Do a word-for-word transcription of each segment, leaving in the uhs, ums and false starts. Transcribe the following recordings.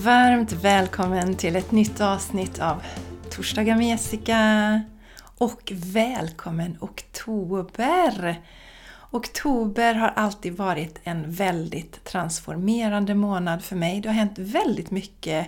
Varmt välkommen till ett nytt avsnitt av Torsdagar med Jessica. Och välkommen oktober. Oktober har alltid varit en väldigt transformerande månad för mig. Det har hänt väldigt mycket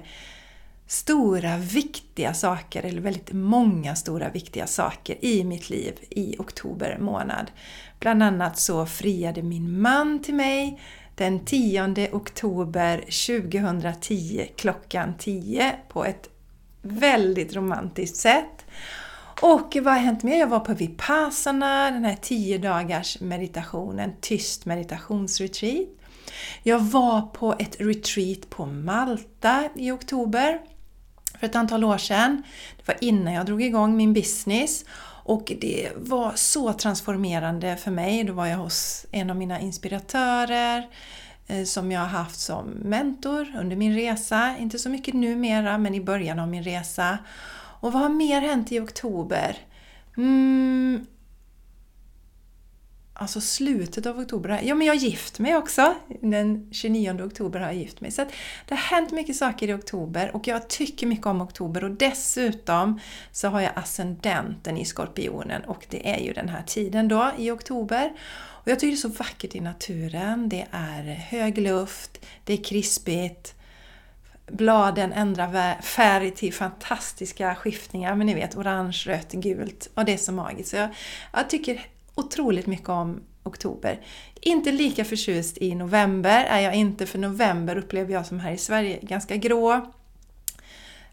stora viktiga saker, eller väldigt många stora viktiga saker i mitt liv i oktober månad. Bland annat så friade min man till mig den tionde oktober tjugohundratio klockan tio på ett väldigt romantiskt sätt. Och vad har hänt med? Jag var på Vipassana, den här tio dagars meditationen, tyst meditationsretreat. Jag var på ett retreat på Malta i oktober för ett antal år sedan. Det var innan jag drog igång min business. Och det var så transformerande för mig. Då var jag hos en av mina inspiratörer som jag har haft som mentor under min resa. Inte så mycket numera, men i början av min resa. Och vad har mer hänt i oktober? Mm. Alltså slutet av oktober. Ja, men jag har gift mig också. Den tjugonionde oktober har jag gift mig. Så att det har hänt mycket saker i oktober. Och jag tycker mycket om oktober. Och dessutom så har jag ascendenten i skorpionen. Och det är ju den här tiden då i oktober. Och jag tycker det är så vackert i naturen. Det är hög luft. Det är krispigt. Bladen ändrar färg till fantastiska skiftningar. Men ni vet, orange, rött, gult. Och det är så magiskt. Så jag, jag tycker otroligt mycket om oktober. Inte lika förtjust i november är jag inte, för november upplever jag som här i Sverige ganska grå.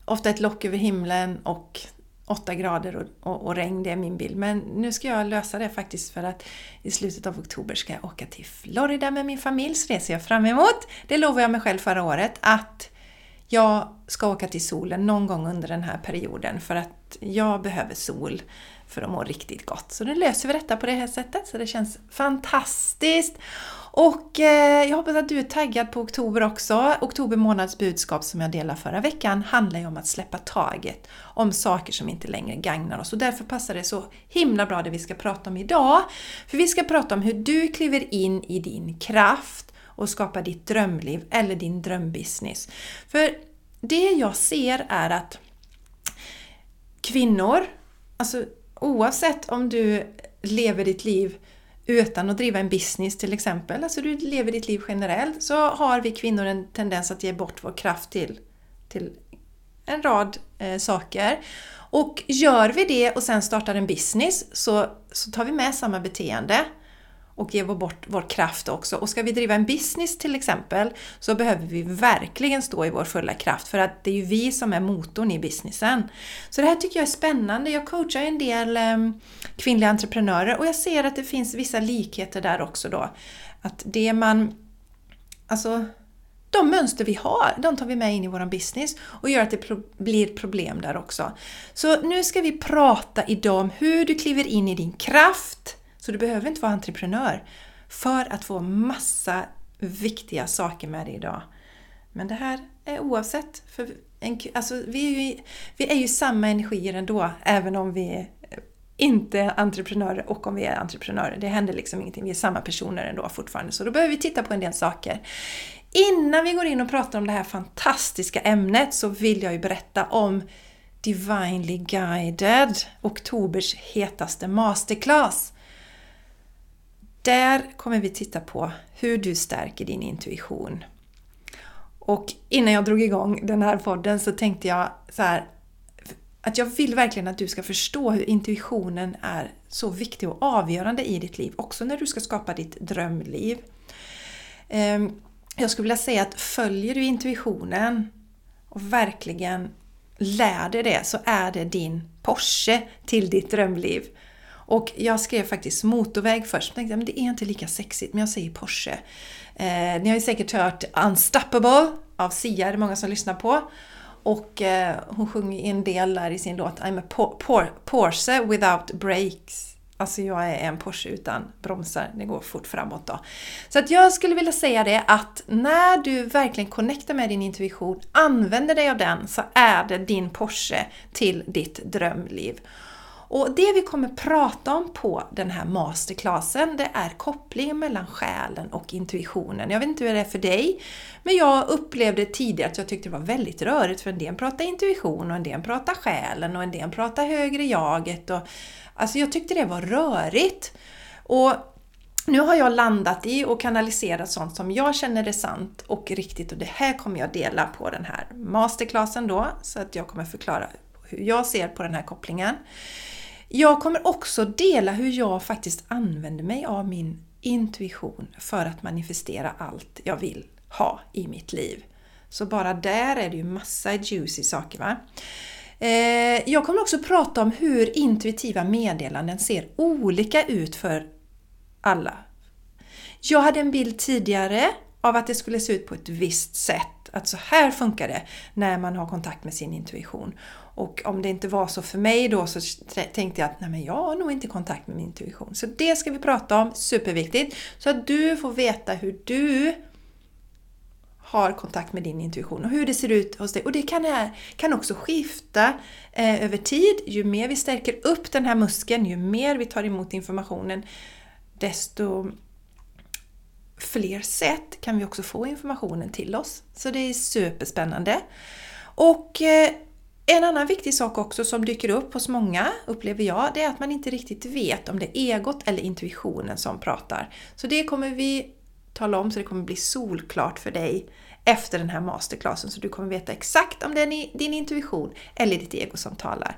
Ofta ett lock över himlen och åtta grader och, och, och regn, det är min bild. Men nu ska jag lösa det faktiskt, för att i slutet av oktober ska jag åka till Florida med min familj. Så det ser jag fram emot. Det lovade jag mig själv förra året, att jag ska åka till solen någon gång under den här perioden, för att jag behöver sol för att må riktigt gott. Så nu löser vi detta på det här sättet, så det känns fantastiskt. Och eh, jag hoppas att du är taggad på oktober också. Oktober månads budskap som jag delade förra veckan handlar ju om att släppa taget om saker som inte längre gagnar oss. Och därför passar det så himla bra det vi ska prata om idag. För vi ska prata om hur du kliver in i din kraft och skapa ditt drömliv eller din drömbusiness. För det jag ser är att kvinnor, alltså oavsett om du lever ditt liv utan att driva en business till exempel, alltså du lever ditt liv generellt, så har vi kvinnor en tendens att ge bort vår kraft till, till en rad eh, saker. Och gör vi det och sen startar en business, så, så tar vi med samma beteende och ger bort vår kraft också. Och ska vi driva en business till exempel, så behöver vi verkligen stå i vår fulla kraft. För att det är ju vi som är motorn i businessen. Så det här tycker jag är spännande. Jag coachar en del um, kvinnliga entreprenörer. Och jag ser att det finns vissa likheter där också då. Att det man... Alltså... De mönster vi har, de tar vi med in i vår business och gör att det pro- blir problem där också. Så nu ska vi prata idag om hur du kliver in i din kraft. Så du behöver inte vara entreprenör för att få massa viktiga saker med dig idag. Men det här är oavsett. För en, alltså vi, är ju, vi är ju samma energier ändå, även om vi inte är entreprenörer och om vi är entreprenörer. Det händer liksom ingenting, vi är samma personer ändå fortfarande. Så då behöver vi titta på en del saker. Innan vi går in och pratar om det här fantastiska ämnet, så vill jag ju berätta om Divinely Guided, oktobers hetaste masterclass. Där kommer vi titta på hur du stärker din intuition. Och innan jag drog igång den här podden så tänkte jag så här, att jag vill verkligen att du ska förstå hur intuitionen är så viktig och avgörande i ditt liv. Också när du ska skapa ditt drömliv. Jag skulle vilja säga att följer du intuitionen och verkligen lär dig det, så är det din Porsche till ditt drömliv. Och jag skrev faktiskt motorväg först. Men det är inte lika sexigt, men jag säger Porsche. Eh, ni har ju säkert hört Unstoppable av Sia, det är många som lyssnar på. Och eh, hon sjunger en del där i sin låt I'm a por- por- Porsche without brakes. Alltså jag är en Porsche utan bromsar, det går fort framåt då. Så att jag skulle vilja säga det, att när du verkligen connectar med din intuition, använder dig av den, så är det din Porsche till ditt drömliv. Och det vi kommer prata om på den här masterclassen, det är kopplingen mellan själen och intuitionen. Jag vet inte hur det är för dig, men jag upplevde tidigare att jag tyckte det var väldigt rörigt, för en del pratar intuition och en del pratar själen och en del pratar högre jaget. Och, alltså jag tyckte det var rörigt. Och nu har jag landat i och kanaliserat sånt som jag känner är sant och riktigt, och det här kommer jag dela på den här masterclassen då, så att jag kommer förklara hur jag ser på den här kopplingen. Jag kommer också dela hur jag faktiskt använder mig av min intuition för att manifestera allt jag vill ha i mitt liv. Så bara där är det ju massa juicy saker, va? Jag kommer också prata om hur intuitiva meddelanden ser olika ut för alla. Jag hade en bild tidigare av att det skulle se ut på ett visst sätt. Att så här funkar det när man har kontakt med sin intuition. Och om det inte var så för mig då, så tänkte jag att nej, men jag har nog inte kontakt med min intuition. Så det ska vi prata om, superviktigt. Så att du får veta hur du har kontakt med din intuition och hur det ser ut hos dig. Och det kan, här, kan också skifta eh, över tid. Ju mer vi stärker upp den här muskeln, ju mer vi tar emot informationen, desto fler sätt kan vi också få informationen till oss. Så det är superspännande. Och en annan viktig sak också som dyker upp hos många, upplever jag, det är att man inte riktigt vet om det är egot eller intuitionen som pratar. Så det kommer vi tala om, så det kommer bli solklart för dig efter den här masterclassen. Så du kommer veta exakt om det är din intuition eller ditt ego som talar.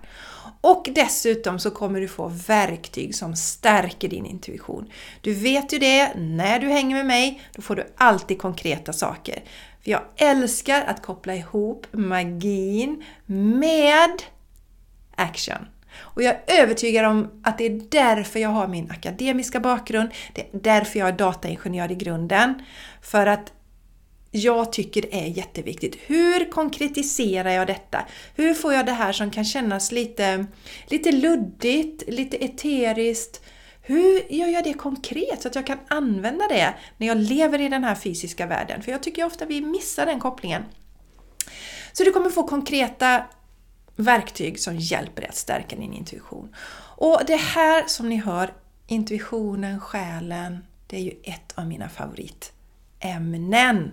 Och dessutom så kommer du få verktyg som stärker din intuition. Du vet ju det, när du hänger med mig, då får du alltid konkreta saker. För jag älskar att koppla ihop magin med action. Och jag är övertygad om att det är därför jag har min akademiska bakgrund. Det är därför jag är dataingenjör i grunden. För att jag tycker det är jätteviktigt. Hur konkretiserar jag detta? Hur får jag det här som kan kännas lite, lite luddigt, lite eteriskt? Hur gör jag det konkret så att jag kan använda det när jag lever i den här fysiska världen? För jag tycker ofta vi missar den kopplingen. Så du kommer få konkreta verktyg som hjälper dig att stärka din intuition. Och det här som ni hör, intuitionen, själen, det är ju ett av mina favoritämnen.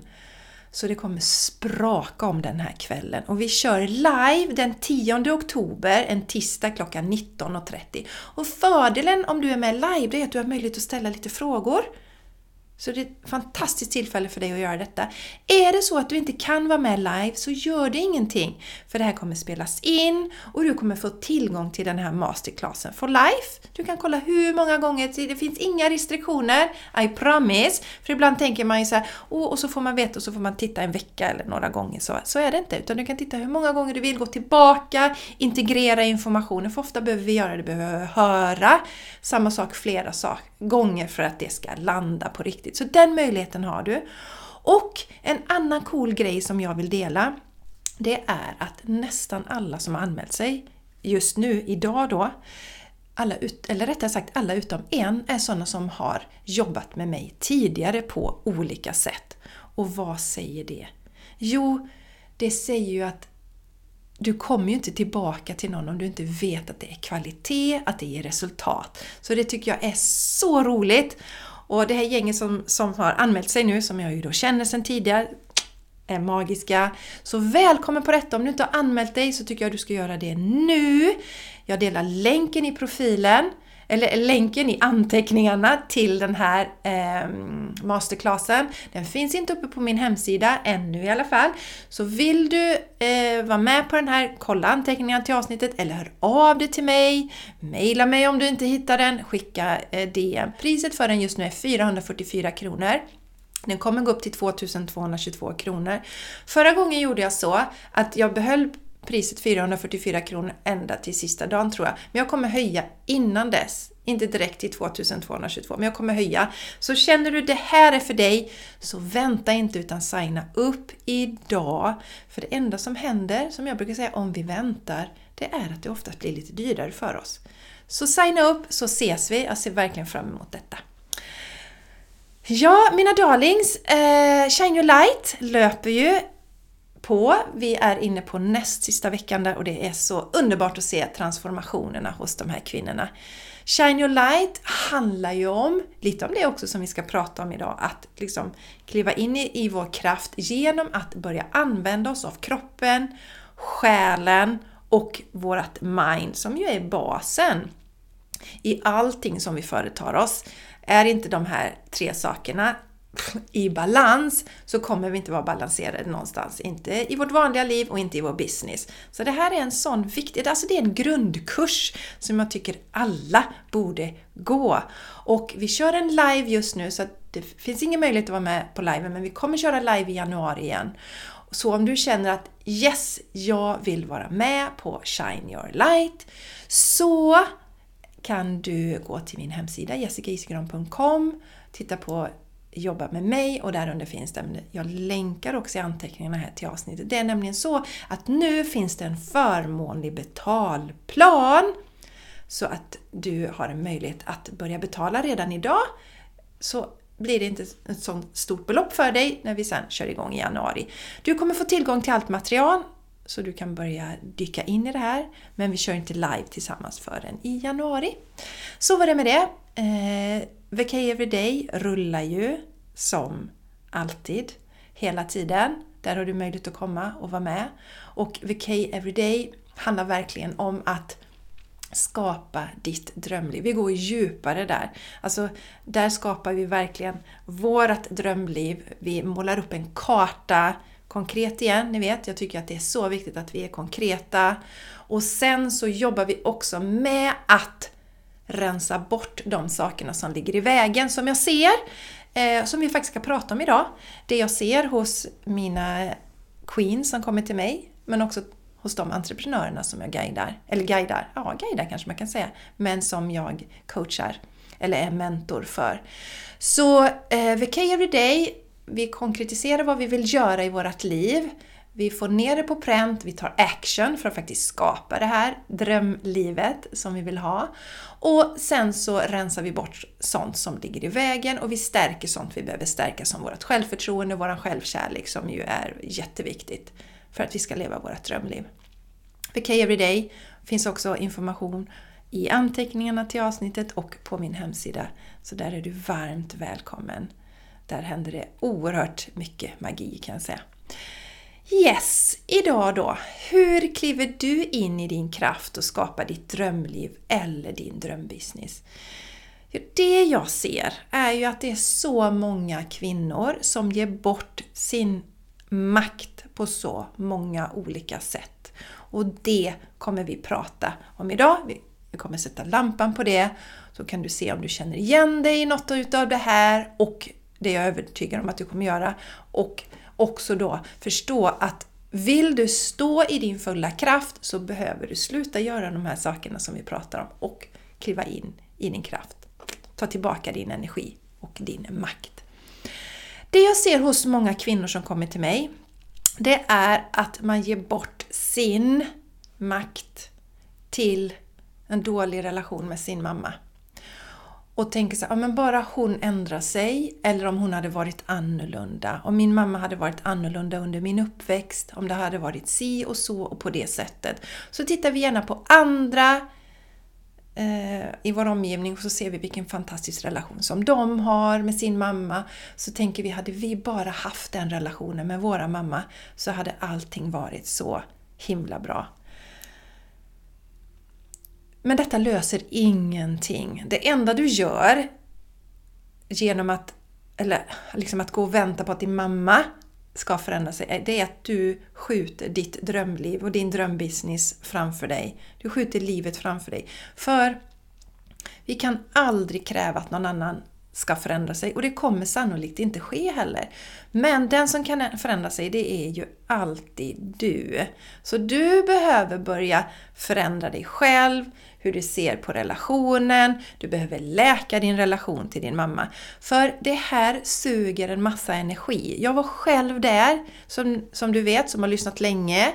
Så det kommer spraka om den här kvällen. Och vi kör live den tionde oktober, en tisdag klockan nitton och trettio. Och fördelen om du är med live, det är att du har möjlighet att ställa lite frågor. Så det är ett fantastiskt tillfälle för dig att göra detta. Är det så att du inte kan vara med live, så gör det ingenting. För det här kommer spelas in och du kommer få tillgång till den här masterclassen for life. Du kan kolla hur många gånger, det finns inga restriktioner. I promise. För ibland tänker man ju så här, och så får man veta och så får man titta en vecka eller några gånger. Så, så är det inte. Utan du kan titta hur många gånger du vill, gå tillbaka, integrera informationen. För ofta behöver vi göra det, behöver höra samma sak flera saker, gånger för att det ska landa på riktigt. Så den möjligheten har du. Och en annan cool grej som jag vill dela, det är att nästan alla som har anmält sig just nu, idag då, alla ut, eller rättare sagt alla utom en, är sådana som har jobbat med mig tidigare på olika sätt. Och vad säger det? Jo, det säger ju att du kommer ju inte tillbaka till någon om du inte vet att det är kvalitet, att det ger resultat. Så det tycker jag är så roligt. Och det här gänget som, som har anmält sig nu, som jag ju då känner sedan tidigare, är magiska. Så välkommen på detta. Om du inte har anmält dig, så tycker jag att du ska göra det nu. Jag delar länken i profilen, eller länken i anteckningarna till den här eh, masterclassen. Den finns inte uppe på min hemsida ännu i alla fall. Så vill du eh, vara med på den här, kolla anteckningarna till avsnittet eller hör av dig till mig. Maila mig om du inte hittar den, skicka eh, D M. Priset för den just nu är fyrahundrafyrtiofyra kronor. Den kommer gå upp till tvåtusen tvåhundratjugotvå kronor. Förra gången gjorde jag så att jag behöll priset fyrahundrafyrtiofyra kronor ända till sista dagen, tror jag. Men jag kommer höja innan dess. Inte direkt till tvåtusen tvåhundratjugotvå, men jag kommer höja. Så känner du det här är för dig, så vänta inte utan signa upp idag. För det enda som händer, som jag brukar säga, om vi väntar, det är att det oftast blir lite dyrare för oss. Så signa upp, så ses vi. Jag ser verkligen fram emot detta. Ja, mina darlings, eh, Shine Your Light löper ju på. Vi är inne på näst sista veckan där och det är så underbart att se transformationerna hos de här kvinnorna. Shine Your Light handlar ju om, lite om det också som vi ska prata om idag, att liksom kliva in i, i vår kraft genom att börja använda oss av kroppen, själen och vårt mind som ju är basen i allting som vi företar oss. Är inte de här tre sakerna i balans så kommer vi inte vara balanserade någonstans, inte i vårt vanliga liv och inte i vår business. Så det här är en sån viktig, alltså det är en grundkurs som jag tycker alla borde gå, och vi kör en live just nu så att det finns ingen möjlighet att vara med på live, men vi kommer köra live i januari igen. Så om du känner att yes, jag vill vara med på Shine Your Light, så kan du gå till min hemsida jessica isegran punkt com, titta på jobba med mig och där under finns det, jag länkar också i anteckningarna här till avsnittet. Det är nämligen så att nu finns det en förmånlig betalplan så att du har en möjlighet att börja betala redan idag, så blir det inte ett sånt stort belopp för dig när vi sen kör igång i januari. Du kommer få tillgång till allt material så du kan börja dyka in i det här, men vi kör inte live tillsammans förrän i januari. Så var det med det. Eh, Vacay Every Day rullar ju som alltid hela tiden. Där har du möjlighet att komma och vara med. Och Vacay Every Day handlar verkligen om att skapa ditt drömliv. Vi går djupare där. Alltså där skapar vi verkligen vårt drömliv. Vi målar upp en karta. Konkret igen, ni vet, jag tycker att det är så viktigt att vi är konkreta. Och sen så jobbar vi också med att rensa bort de sakerna som ligger i vägen, som jag ser, eh, som vi faktiskt ska prata om idag. Det jag ser hos mina queens som kommer till mig, men också hos de entreprenörerna som jag guidar, eller guidar, ja guidar kanske man kan säga, men som jag coachar eller är mentor för. Så eh, Vacay Every Day, vi konkretiserar vad vi vill göra i vårt liv. Vi får ner det på pränt, vi tar action för att faktiskt skapa det här drömlivet som vi vill ha. Och sen så rensar vi bort sånt som ligger i vägen och vi stärker sånt vi behöver stärka, som vårt självförtroende, vår självkärlek, som ju är jätteviktigt för att vi ska leva vårt drömliv. Vacay Every Day finns också information i anteckningarna till avsnittet och på min hemsida. Så där är du varmt välkommen. Där händer det oerhört mycket magi, kan jag säga. Yes, idag då. Hur kliver du in i din kraft och skapar ditt drömliv eller din drömbusiness? Det jag ser är ju att det är så många kvinnor som ger bort sin makt på så många olika sätt. Och det kommer vi prata om idag. Vi kommer sätta lampan på det. Så kan du se om du känner igen dig i något utav det här, och det är jag övertygad om att du kommer göra. Och också då förstå att vill du stå i din fulla kraft så behöver du sluta göra de här sakerna som vi pratar om och kliva in i din kraft. Ta tillbaka din energi och din makt. Det jag ser hos många kvinnor som kommer till mig, det är att man ger bort sin makt till en dålig relation med sin mamma. Och tänker så här, ja, men bara hon ändrar sig, eller om hon hade varit annorlunda. Om min mamma hade varit annorlunda under min uppväxt, om det hade varit si och så och på det sättet. Så tittar vi gärna på andra eh, i vår omgivning och så ser vi vilken fantastisk relation som de har med sin mamma. Så tänker vi, hade vi bara haft den relationen med våra mamma så hade allting varit så himla bra. Men detta löser ingenting. Det enda du gör genom att, eller liksom att gå och vänta på att din mamma ska förändra sig, det är att du skjuter ditt drömliv och din drömbusiness framför dig. Du skjuter livet framför dig. För vi kan aldrig kräva att någon annan ska förändra sig, och det kommer sannolikt inte ske heller. Men den som kan förändra sig, det är ju alltid du. Så du behöver börja förändra dig själv, hur du ser på relationen. Du behöver läka din relation till din mamma. För det här suger en massa energi. Jag var själv där, som, som du vet, som har lyssnat länge.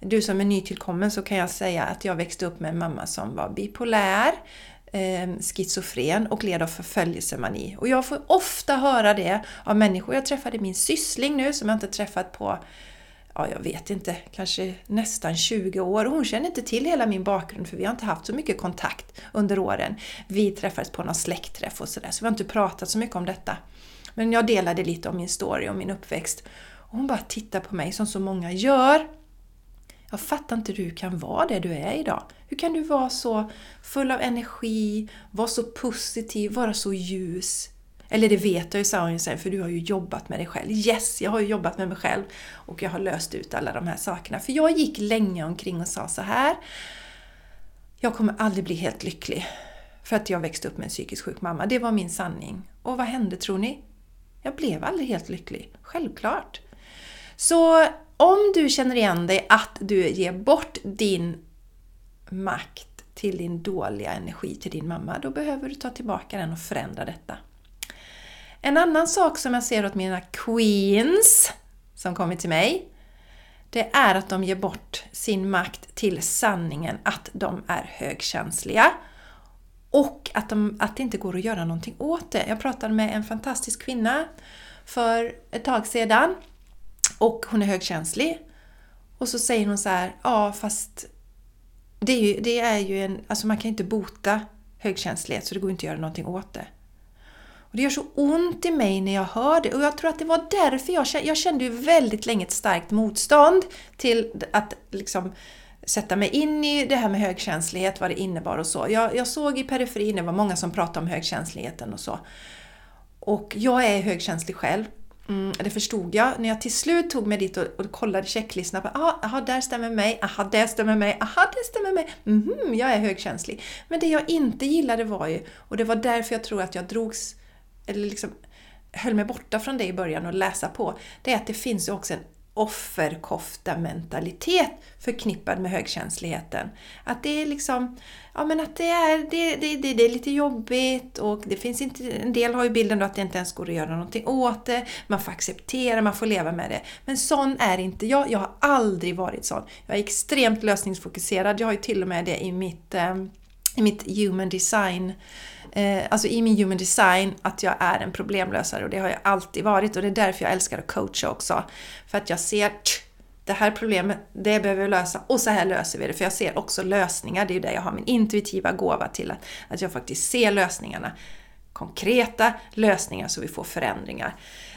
Du som är nytillkommen, så kan jag säga att jag växte upp med en mamma som var bipolär, schizofren och led av förföljelsemani. Och jag får ofta höra det av människor. Jag träffade min syssling nu som jag inte träffat på ja, jag vet inte, kanske nästan tjugo år. Hon känner inte till hela min bakgrund, för vi har inte haft så mycket kontakt under åren. Vi träffades på någon släktträff och sådär, så vi har inte pratat så mycket om detta. Men jag delade lite om min story och min uppväxt. Och hon bara tittar på mig som så många gör. Jag fattar inte hur du kan vara det du är idag. Hur kan du vara så full av energi, vara så positiv, vara så ljus? Eller det vet jag ju, sa hon ju sen, för du har ju jobbat med dig själv. Yes, jag har ju jobbat med mig själv och jag har löst ut alla de här sakerna. För jag gick länge omkring och sa så här: jag kommer aldrig bli helt lycklig för att jag växte upp med en psykisk sjuk mamma. Det var min sanning. Och vad hände, tror ni? Jag blev aldrig helt lycklig, självklart. Så om du känner igen dig att du ger bort din makt till din dåliga energi, till din mamma, då behöver du ta tillbaka den och förändra detta. En annan sak som jag ser åt mina queens som kommer till mig, det är att de ger bort sin makt till sanningen att de är högkänsliga och att, de, att det inte går att göra någonting åt det. Jag pratade med en fantastisk kvinna för ett tag sedan och hon är högkänslig, och så säger hon så här: ja, fast det är ju, det är ju en, alltså man kan inte bota högkänslighet, så det går inte att göra någonting åt det. Och det gör så ont i mig när jag hör det. Och jag tror att det var därför jag kände, jag kände ju väldigt länge ett starkt motstånd till att liksom sätta mig in i det här med högkänslighet, vad det innebar och så. Jag, jag såg i periferin, det var många som pratade om högkänsligheten och så. Och jag är högkänslig själv. Mm, det förstod jag när jag till slut tog mig dit och, och kollade checklistan på, aha, aha, där stämmer mig, aha, där stämmer mig, aha, det stämmer mig, mhm, jag är högkänslig. Men det jag inte gillade var ju, och det var därför jag tror att jag drogs, eller liksom höll mig borta från det i början och läsa på, det är att det finns ju också en offerkofta mentalitet förknippad med högkänsligheten. Att det är liksom, ja men att det är, det, det, det, det är lite jobbigt, och det finns inte, en del har ju bilden då att det inte ens går att göra någonting åt det, man får acceptera, man får leva med det. Men sån är inte jag, jag har aldrig varit sån. Jag är extremt lösningsfokuserad, jag har ju till och med det i mitt, i mitt human design. Alltså i min human design, att jag är en problemlösare, och det har jag alltid varit, och det är därför jag älskar att coacha också. För att jag ser, det här problemet, det behöver vi lösa, och så här löser vi det. För jag ser också lösningar, det är ju där jag har min intuitiva gåva till att, att jag faktiskt ser lösningarna. Konkreta lösningar så vi får förändringar.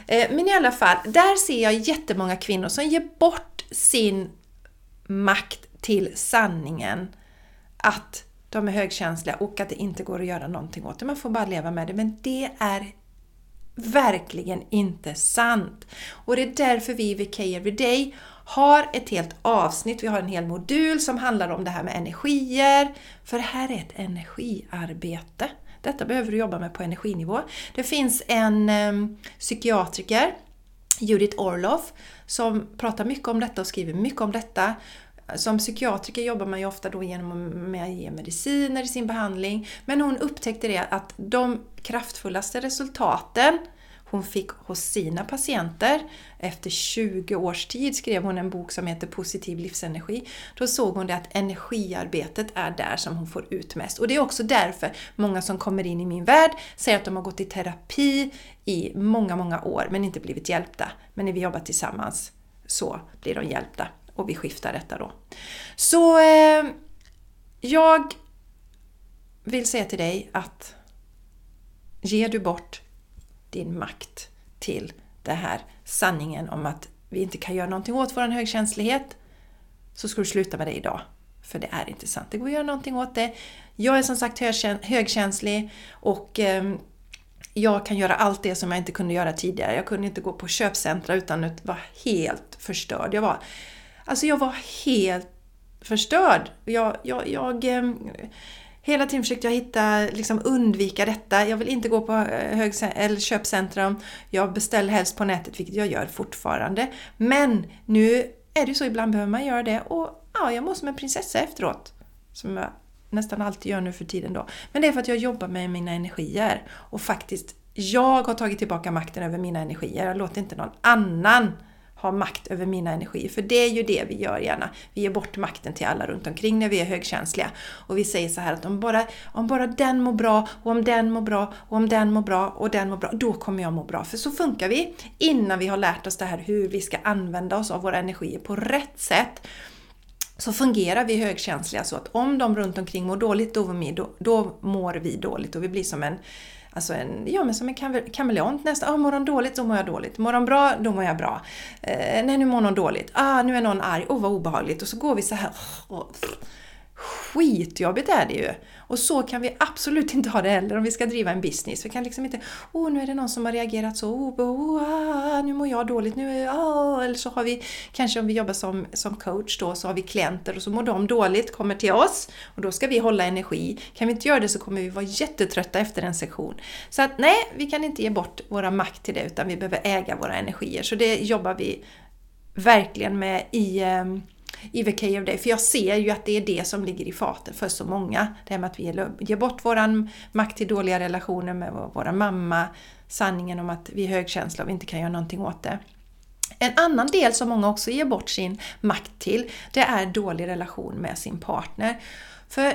Men i alla fall, där ser jag jättemånga kvinnor som ger bort sin makt till sanningen att de är högkänsliga och att det inte går att göra någonting åt det. Man får bara leva med det. Men det är verkligen inte sant. Och det är därför vi i Vacay Every Day har ett helt avsnitt. Vi har en hel modul som handlar om det här med energier. För det här är ett energiarbete. Detta behöver du jobba med på energinivå. Det finns en um, psykiatriker, Judith Orloff, som pratar mycket om detta och skriver mycket om detta. Som psykiatriker jobbar man ju ofta då genom att ge mediciner i sin behandling. Men hon upptäckte det att de kraftfullaste resultaten hon fick hos sina patienter. Efter tjugo års tid skrev hon en bok som heter Positiv livsenergi. Då såg hon det att energiarbetet är där som hon får ut mest. Och det är också därför många som kommer in i min värld säger att de har gått i terapi i många, många år men inte blivit hjälpta. Men när vi jobbar tillsammans så blir de hjälpta. Och vi skiftar detta då. Så eh, jag vill säga till dig att ger du bort din makt till det här sanningen om att vi inte kan göra någonting åt vår högkänslighet, så ska du sluta med det idag. För det är inte sant. Det går att göra någonting åt det. Jag är som sagt högkänslig och eh, jag kan göra allt det som jag inte kunde göra tidigare. Jag kunde inte gå på köpcentra utan att vara helt förstörd. Jag var... Alltså jag var helt förstörd. Jag, jag, jag, eh, hela tiden försökte jag hitta, liksom undvika detta. Jag vill inte gå på hög, eller köpcentrum. Jag beställer helst på nätet, vilket jag gör fortfarande. Men nu är det så, ibland behöver man göra det. Och ja, jag mår som en prinsessa efteråt. Som jag nästan alltid gör nu för tiden då. Men det är för att jag jobbar med mina energier. Och faktiskt, jag har tagit tillbaka makten över mina energier. Jag låter inte någon annan ha makt över mina energier. För det är ju det vi gör gärna. Vi ger bort makten till alla runt omkring när vi är högkänsliga. Och vi säger så här att om bara, om bara den mår bra, och om den mår bra, och om den mår bra, och den mår bra, då kommer jag må bra. För så funkar vi innan vi har lärt oss det här hur vi ska använda oss av våra energier på rätt sätt. Så fungerar vi högkänsliga så att om de runt omkring mår dåligt över mig, då, då mår vi dåligt. Och vi blir som en, alltså en, ja, men som en kameleont nästan. Ah, mår de dåligt, då mår jag dåligt. Mår de bra, då mår jag bra. Eh, nej, nu mår någon dåligt. Ah, nu är någon arg. Åh, oh, vad obehagligt. Och så går vi så här. Och skitjobbigt är det ju. Och så kan vi absolut inte ha det heller om vi ska driva en business. Vi kan liksom inte, åh oh, nu är det någon som har reagerat så, oh, oh, ah, nu mår jag dåligt, nu, oh. Eller så har vi, kanske om vi jobbar som, som coach då, så har vi klienter och så mår de dåligt, kommer till oss och då ska vi hålla energi. Kan vi inte göra det så kommer vi vara jättetrötta efter en session. Så att nej, vi kan inte ge bort våra makt till det, utan vi behöver äga våra energier. Så det jobbar vi verkligen med i... i V K Every Day, för jag ser ju att det är det som ligger i fatet för så många, det här med att vi ger bort våran makt till dåliga relationer med våra mamma, sanningen om att vi är högkänsliga och vi inte kan göra någonting åt det. En annan del som många också ger bort sin makt till, det är dålig relation med sin partner. För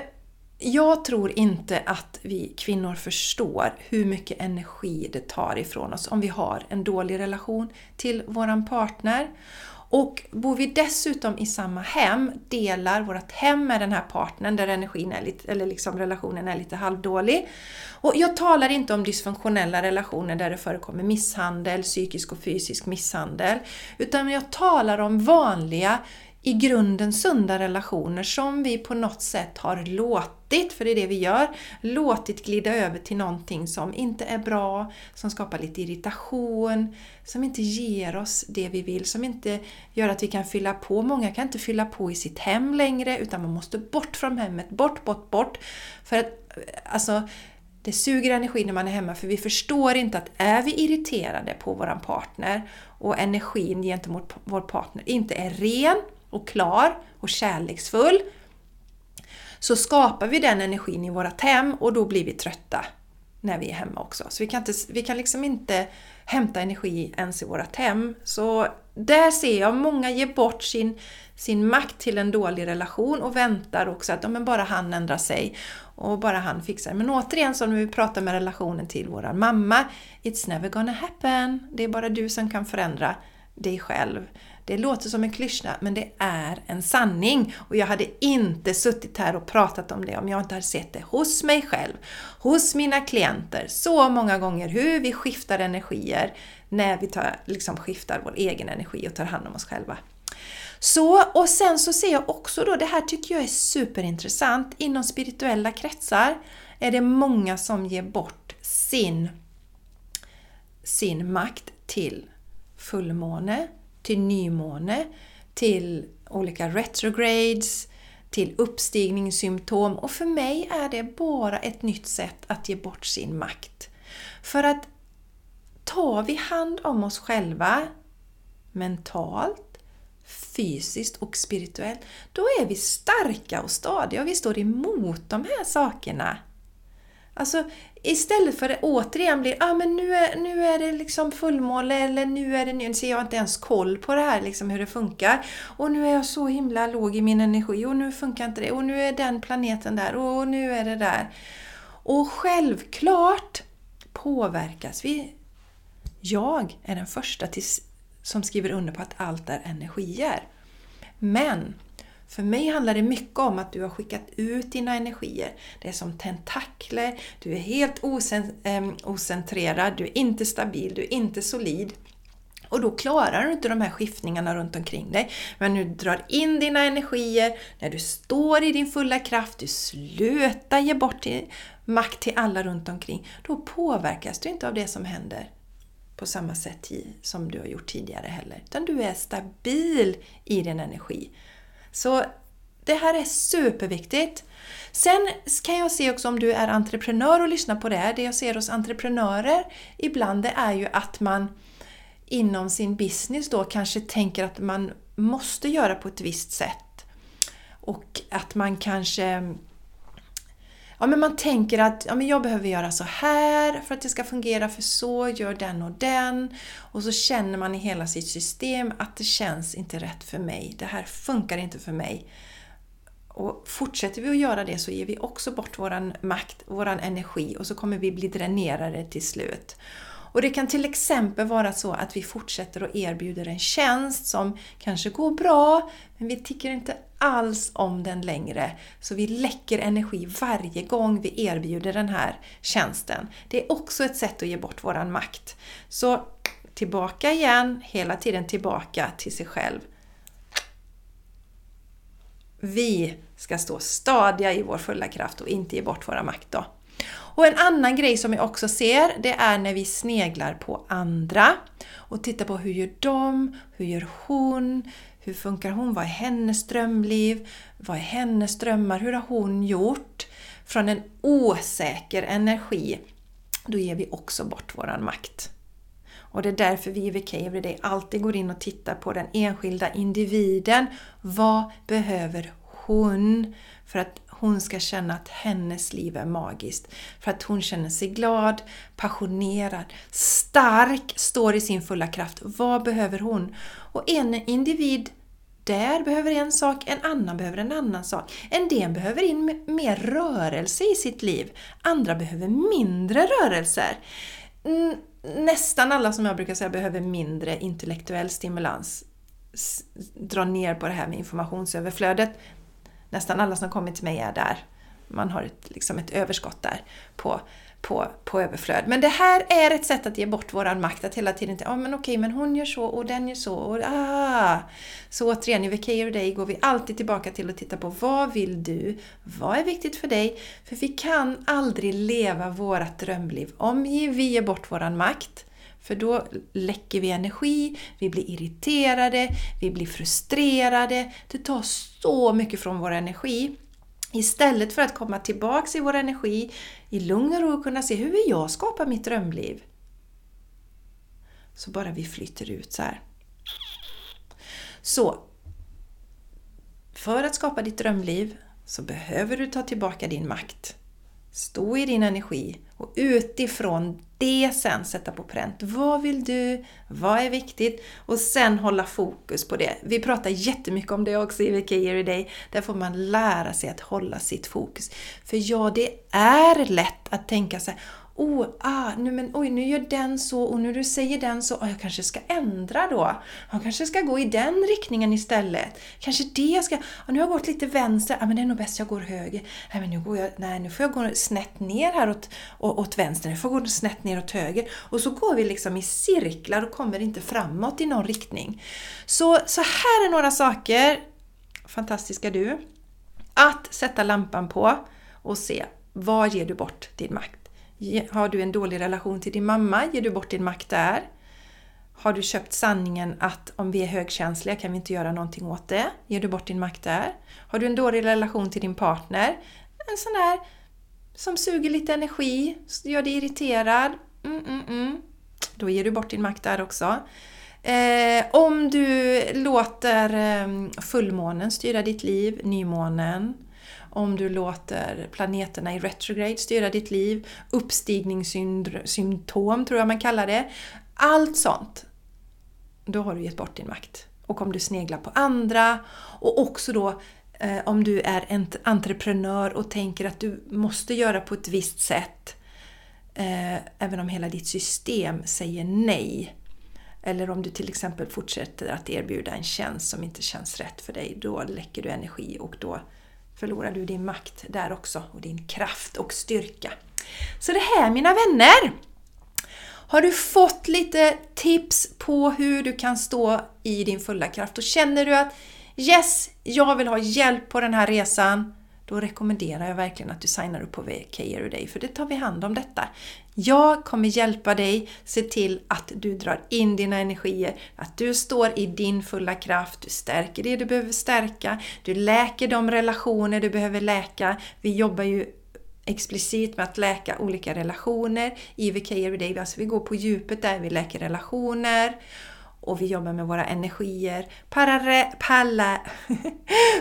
jag tror inte att vi kvinnor förstår hur mycket energi det tar ifrån oss om vi har en dålig relation till våran partner. Och bor vi dessutom i samma hem, delar vårt hem med den här partnern där energin är lite, eller liksom relationen är lite halvdålig. Och jag talar inte om dysfunktionella relationer där det förekommer misshandel, psykisk och fysisk misshandel. Utan jag talar om vanliga, i grunden sunda relationer som vi på något sätt har låtit, för det är det vi gör, låtit glida över till någonting som inte är bra, som skapar lite irritation, som inte ger oss det vi vill, som inte gör att vi kan fylla på. Många kan inte fylla på i sitt hem längre, utan man måste bort från hemmet, bort, bort, bort. För att, alltså... det suger energi när man är hemma, för vi förstår inte att är vi irriterade på våran partner och energin gentemot vår partner inte är ren och klar och kärleksfull, så skapar vi den energin i vårat hem och då blir vi trötta när vi är hemma också. Så vi kan, inte, vi kan liksom inte hämta energi ens i vårat hem. Så där ser jag många ger bort sin, sin makt till en dålig relation och väntar också att ja, men bara han ändrar sig och bara han fixar. Men återigen, som när vi pratar med relationen till vår mamma, it's never gonna happen. Det är bara du som kan förändra dig själv. Det låter som en klyscha, men det är en sanning. Och jag hade inte suttit här och pratat om det om jag inte hade sett det hos mig själv. Hos mina klienter. Så många gånger hur vi skiftar energier när vi tar, liksom skiftar vår egen energi och tar hand om oss själva. Så, och sen så ser jag också då, det här tycker jag är superintressant. Inom spirituella kretsar är det många som ger bort sin, sin makt till fullmåne, till nymåne, till olika retrogrades, till uppstigningssymptom. Och för mig är det bara ett nytt sätt att ge bort sin makt. För att tar vi hand om oss själva mentalt, fysiskt och spirituellt, då är vi starka och stadiga och vi står emot de här sakerna. Alltså istället för att det återigen blir, ah, men nu är, nu är det liksom fullmåne, eller nu är det nu ser jag inte ens koll på det här liksom hur det funkar, och nu är jag så himla låg i min energi och nu funkar inte det och nu är den planeten där och nu är det där. Och självklart påverkas vi. Jag är den första till, som skriver under på att allt är energier. Men för mig handlar det mycket om att du har skickat ut dina energier. Det är som tentakler, du är helt ocentrerad, du är inte stabil, du är inte solid. Och då klarar du inte de här skiftningarna runt omkring dig. Men du drar in dina energier, när du står i din fulla kraft, du slutar ge bort makt till alla runt omkring. Då påverkas du inte av det som händer på samma sätt som du har gjort tidigare heller. Utan du är stabil i din energi. Så det här är superviktigt. Sen kan jag se också om du är entreprenör och lyssnar på det här. Det jag ser hos entreprenörer ibland, det är ju att man inom sin business då kanske tänker att man måste göra på ett visst sätt. Och att man kanske... ja, men man tänker att ja, men jag behöver göra så här för att det ska fungera, för så gör den och den. Och så känner man i hela sitt system att det känns inte rätt för mig. Det här funkar inte för mig. Och fortsätter vi att göra det så ger vi också bort våran makt, våran energi, och så kommer vi bli dränerade till slut. Och det kan till exempel vara så att vi fortsätter och erbjuder en tjänst som kanske går bra, men vi tycker inte alls om den längre. Så vi läcker energi varje gång vi erbjuder den här tjänsten. Det är också ett sätt att ge bort våran makt. Så tillbaka igen, hela tiden tillbaka till sig själv. Vi ska stå stadiga i vår fulla kraft och inte ge bort våra makt då. Och en annan grej som jag också ser, det är när vi sneglar på andra och tittar på hur gör de, hur gör hon, hur funkar hon, vad är hennes drömliv, vad är hennes drömmar, hur har hon gjort? Från en osäker energi, då ger vi också bort våran makt. Och det är därför vi i V K Every Day alltid går in och tittar på den enskilda individen. Vad behöver hon för att hon ska känna att hennes liv är magiskt? För att hon känner sig glad, passionerad, stark, står i sin fulla kraft. Vad behöver hon? Och en individ där behöver en sak, en annan behöver en annan sak. En del behöver in mer rörelse i sitt liv. Andra behöver mindre rörelser. Mm. Nästan alla som jag brukar säga behöver mindre intellektuell stimulans. Dra ner på det här med informationsöverflödet. Nästan alla som kommer till mig är där. Man har ett, liksom ett överskott där på, på, på överflöd. Men det här är ett sätt att ge bort våran makt. Att hela tiden inte, ja men okej, men hon gör så och den gör så. Och, ah. Så återigen i Vacay Every Day går vi alltid tillbaka till att titta på vad vill du? Vad är viktigt för dig? För vi kan aldrig leva vårat drömliv om vi ger bort våran makt. För då läcker vi energi, vi blir irriterade, vi blir frustrerade. Det tar så mycket från vår energi. Istället för att komma tillbaka i vår energi, i lugn och ro, kunna se hur vill jag skapa mitt drömliv. Så bara vi flyter ut så här. Så, för att skapa ditt drömliv så behöver du ta tillbaka din makt. Stå i din energi och utifrån det sen sätta på pränt. Vad vill du? Vad är viktigt? Och sen hålla fokus på det. Vi pratar jättemycket om det också i Vacay Every Day. Där får man lära sig att hålla sitt fokus. För ja, det är lätt att tänka så här. Oh, ah, nu, men, oj, nu gör den så och nu du säger den så. Oh, jag kanske ska ändra då. Jag kanske ska gå i den riktningen istället. Kanske det jag ska... Oh, nu har jag gått lite vänster. Ah, men det är nog bäst jag går höger. Nej, men nu, går jag, nej, nu får jag gå snett ner här åt, å, åt vänster. Nu får jag gå snett ner åt höger. Och så går vi liksom i cirklar och kommer inte framåt i någon riktning. Så, så här är några saker. Fantastiska du. Att sätta lampan på och se. Var ger du bort din makt? Har du en dålig relation till din mamma? Ger du bort din makt där? Har du köpt sanningen att om vi är högkänsliga kan vi inte göra någonting åt det? Ger du bort din makt där? Har du en dålig relation till din partner? En sån där som suger lite energi, gör dig irriterad. Mm, mm, mm. Då ger du bort din makt där också. Eh, om du låter fullmånen styra ditt liv, nymånen. Om du låter planeterna i retrograde styra ditt liv. Uppstigningssymptom tror jag man kallar det. Allt sånt. Då har du gett bort din makt. Och om du sneglar på andra. Och också då eh, om du är en entreprenör och tänker att du måste göra på ett visst sätt. Eh, även om hela ditt system säger nej. Eller om du till exempel fortsätter att erbjuda en tjänst som inte känns rätt för dig. Då läcker du energi och då... förlorar du din makt där också och din kraft och styrka. Så det här mina vänner, har du fått lite tips på hur du kan stå i din fulla kraft och känner du att yes, jag vill ha hjälp på den här resan, då rekommenderar jag verkligen att du signar upp på Vacay Every Day, för det tar vi hand om detta. Jag kommer hjälpa dig se till att du drar in dina energier, att du står i din fulla kraft, du stärker det du behöver stärka, du läker de relationer du behöver läka. Vi jobbar ju explicit med att läka olika relationer i Vacay Every Day, alltså vi går på djupet där vi läker relationer. Och vi jobbar med våra energier para, palla,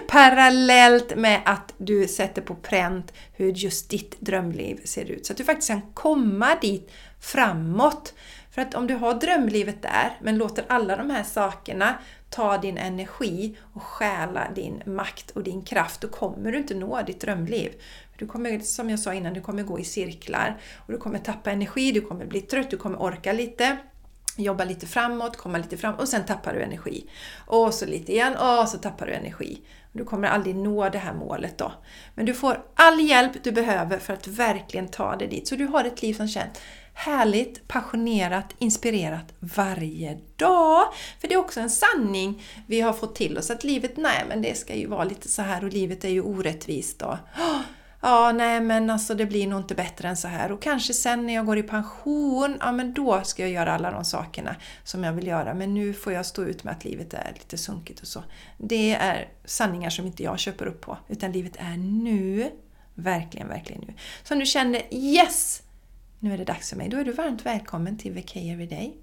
parallellt med att du sätter på pränt hur just ditt drömliv ser ut. Så att du faktiskt kan komma dit framåt. För att om du har drömlivet där men låter alla de här sakerna ta din energi och stjäla din makt och din kraft, då kommer du inte nå ditt drömliv. Du kommer, som jag sa innan, du kommer gå i cirklar och du kommer tappa energi, du kommer bli trött, du kommer orka lite. Jobba lite framåt, komma lite fram och sen tappar du energi. Och så lite igen och så tappar du energi. Du kommer aldrig nå det här målet då. Men du får all hjälp du behöver för att verkligen ta dig dit. Så du har ett liv som känns härligt, passionerat, inspirerat varje dag. För det är också en sanning vi har fått till oss. Att livet, nej men det ska ju vara lite så här och livet är ju orättvist då. Ja, nej men alltså det blir nog inte bättre än så här. Och kanske sen när jag går i pension, ja men då ska jag göra alla de sakerna som jag vill göra. Men nu får jag stå ut med att livet är lite sunkigt och så. Det är sanningar som inte jag köper upp på. Utan livet är nu. Verkligen, verkligen nu. Så om du känner, yes! Nu är det dags för mig. Då är du varmt välkommen till Vacay Every Day.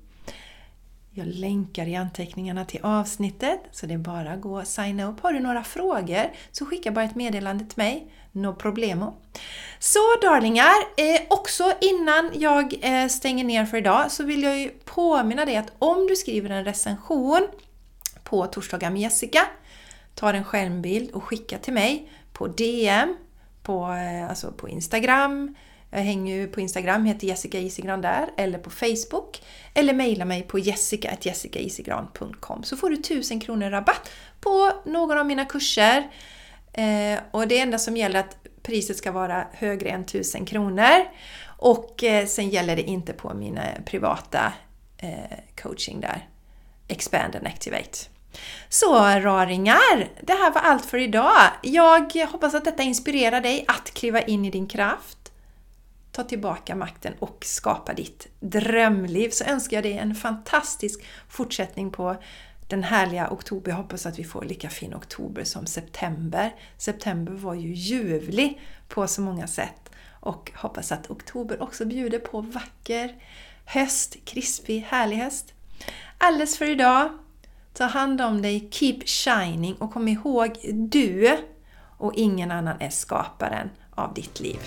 Jag länkar i anteckningarna till avsnittet så det är bara att gå och signa upp. Har du några frågor så skicka bara ett meddelande till mig. No problemo. Så darlingar, eh, också innan jag eh, stänger ner för idag så vill jag ju påminna dig att om du skriver en recension på Torsdagar med Jessica, ta en skärmbild och skicka till mig på D M, på, eh, alltså på Instagram. Jag hänger ju på Instagram, heter Jessica Isegran där, eller på Facebook. Eller mejla mig på jessica at jessicaisegran dot com. Så får du tusen kronor rabatt på någon av mina kurser. Eh, och det enda som gäller att priset ska vara högre än tusen kronor. Och eh, sen gäller det inte på mina privata eh, coaching där. Expand and Activate. Så raringar, det här var allt för idag. Jag hoppas att detta inspirerar dig att kliva in i din kraft. Ta tillbaka makten och skapa ditt drömliv. Så önskar jag dig en fantastisk fortsättning på den härliga oktober. Jag hoppas att vi får lika fin oktober som september. September var ju ljuvlig på så många sätt. Och hoppas att oktober också bjuder på vacker höst. Krispig, härlig höst. Alldeles för idag. Ta hand om dig. Keep shining. Och kom ihåg, du och ingen annan är skaparen av ditt liv.